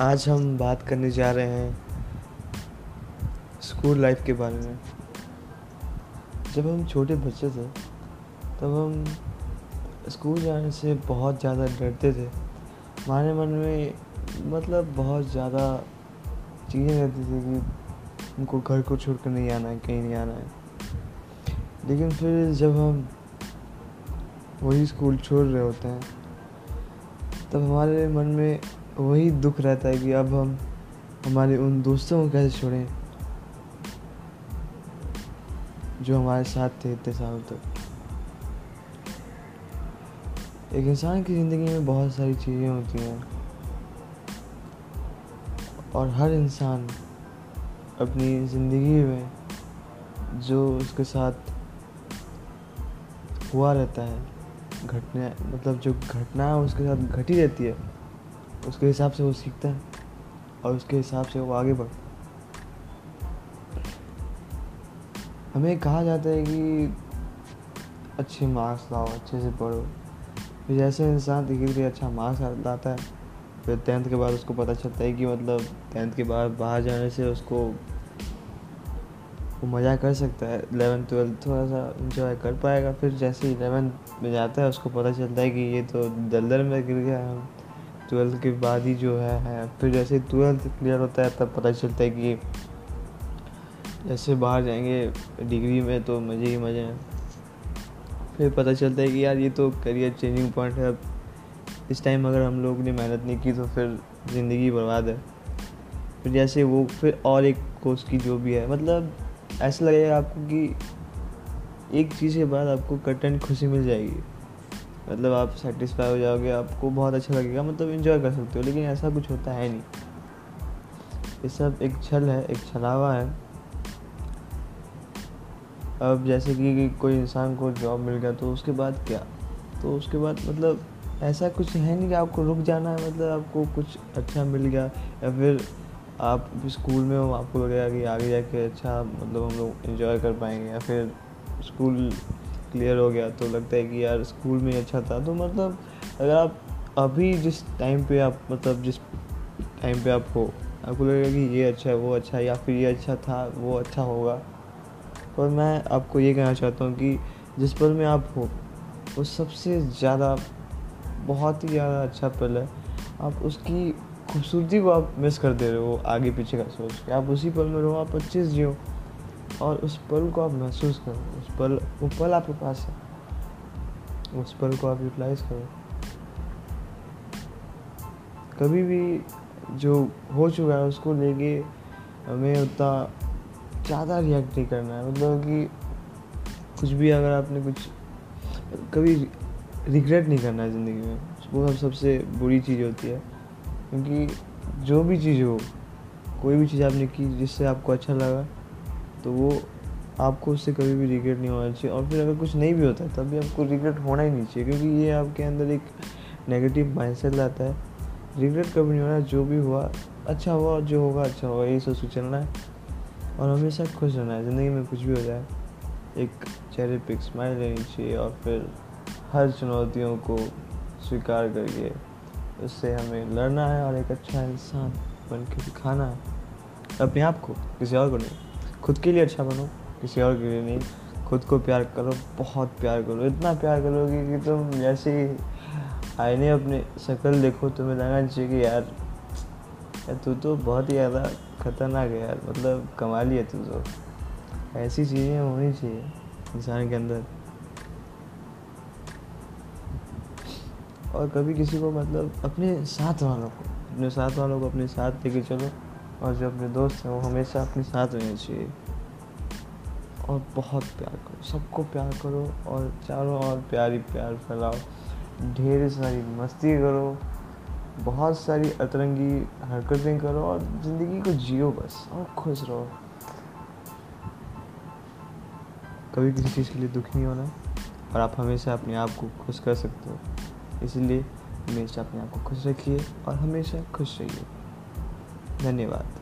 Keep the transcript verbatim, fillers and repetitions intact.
आज हम बात करने जा रहे हैं स्कूल लाइफ के बारे में। जब हम छोटे बच्चे थे तब हम स्कूल जाने से बहुत ज़्यादा डरते थे। हमारे मन में मतलब बहुत ज़्यादा चीज़ें रहती थी कि हमको घर को छोड़कर नहीं आना है, कहीं नहीं आना है। लेकिन फिर जब हम वही स्कूल छोड़ रहे होते हैं तब हमारे मन में वही दुख रहता है कि अब हम हमारे उन दोस्तों को कैसे छोड़ें जो हमारे साथ थे इतने सालों तक। एक इंसान की ज़िंदगी में बहुत सारी चीज़ें होती हैं और हर इंसान अपनी ज़िंदगी में जो उसके साथ हुआ रहता है, घटना मतलब जो घटना उसके साथ घटी रहती है, उसके हिसाब से वो सीखता है और उसके हिसाब से वो आगे बढ़ता है। हमें कहा जाता है कि अच्छे मार्क्स लाओ, अच्छे से पढ़ो। फिर जैसे इंसान धीरे धीरे अच्छा मार्क्स लाता है, फिर टेंथ के बाद उसको पता चलता है कि मतलब टेंथ के बाद बाहर जाने से उसको वो मज़ा कर सकता है। इलेवन ट्वेल्थ थोड़ा सा इंजॉय कर पाएगा। फिर जैसे इलेवेंथ में जाता है उसको पता चलता है कि ये तो दलदल में गिर गया है, ट्वेल्थ के बाद ही जो है, है। फिर जैसे ट्वेल्थ क्लियर होता है तब पता चलता है कि जैसे बाहर जाएंगे डिग्री में तो मज़े ही मज़े हैं। फिर पता चलता है कि यार ये तो करियर चेंजिंग पॉइंट है, अब इस टाइम अगर हम लोग ने मेहनत नहीं की तो फिर ज़िंदगी बर्बाद है। फिर जैसे वो फिर और एक कोर्स की जो भी है, मतलब ऐसा लगेगा आपको कि एक चीज़ के बाद आपको कटन खुशी मिल जाएगी, मतलब आप सेटिस्फाई हो जाओगे, आपको बहुत अच्छा लगेगा, मतलब एंजॉय कर सकते हो। लेकिन ऐसा कुछ होता है नहीं। ये सब एक छल है, एक छलावा है। अब जैसे कि कोई इंसान को जॉब मिल गया तो उसके बाद क्या, तो उसके बाद मतलब ऐसा कुछ है नहीं कि आपको रुक जाना है, मतलब आपको कुछ अच्छा मिल गया या फिर आप स्कूल में हो, आपको लगेगा कि आगे जाके अच्छा मतलब हम लोग एंजॉय कर पाएंगे, या फिर स्कूल क्लियर हो गया तो लगता है कि यार स्कूल में अच्छा था। तो मतलब अगर आप अभी जिस टाइम पे आप मतलब जिस टाइम पे आप हो, आपको लगेगा कि ये अच्छा है, वो अच्छा है, या फिर ये अच्छा था, वो अच्छा होगा। पर मैं आपको ये कहना चाहता हूँ कि जिस पल में आप हो वो सबसे ज़्यादा बहुत ही ज़्यादा अच्छा पल है। आप उसकी खूबसूरती को आप मिस कर दे रहे हो आगे पीछे का सोच के। आप उसी पल में रहो, आप अच्छे से जियो और उस पल को आप महसूस करो। उस पल वो पल आपके पास है, उस पल को आप यूटिलाइज करो। कभी भी जो हो चुका है उसको लेके हमें उतना ज़्यादा रिएक्ट नहीं करना है, मतलब कि कुछ भी अगर आपने कुछ कभी रिग्रेट नहीं करना है ज़िंदगी में। वो सब सबसे बुरी चीज़ होती है, क्योंकि जो भी चीज़ हो, कोई भी चीज़ आपने की जिससे आपको अच्छा लगा तो वो आपको उससे कभी भी रिग्रेट नहीं होना चाहिए। और फिर अगर कुछ नहीं भी होता है तब भी आपको रिग्रेट होना ही नहीं चाहिए, क्योंकि ये आपके अंदर एक नेगेटिव माइंडसेट लाता है। रिग्रेट कभी नहीं होना, जो भी हुआ अच्छा हुआ, जो होगा अच्छा होगा, यही सोच के चलना है और हमेशा खुश रहना है। ज़िंदगी में कुछ भी हो जाए एक चेहरे पे एक स्माइल रहनी चाहिए और फिर हर चुनौतियों को स्वीकार करके उससे हमें लड़ना है और एक अच्छा इंसान बन के दिखाना है अपने आप को, किसी और को नहीं। खुद के लिए अच्छा बनो, किसी और के लिए नहीं। खुद को प्यार करो, बहुत प्यार करो, इतना प्यार करोगे कि तुम जैसे ही आईने अपने शक्ल देखो तुम्हें लगना चाहिए कि यार तू तो बहुत ही ज़्यादा खतरनाक है यार, मतलब कमाल ही है तू तो। ऐसी चीज़ें होनी चाहिए इंसान के अंदर। और कभी किसी को मतलब अपने साथ वालों को अपने साथ वालों को अपने साथ लेके चलो, और जो अपने दोस्त हैं वो हमेशा अपने साथ रहना चाहिए। और बहुत प्यार करो, सबको प्यार करो और चारों ओर प्यार ही प्यार फैलाओ। ढेर सारी मस्ती करो, बहुत सारी अतरंगी हरकतें करो और ज़िंदगी को जियो बस, और खुश रहो। कभी किसी चीज़ के लिए दुखी नहीं होना और आप हमेशा अपने आप को खुश कर सकते हो। इसलिए हमेशा अपने आप को खुश रखिए और हमेशा खुश रहिए। धन्यवाद।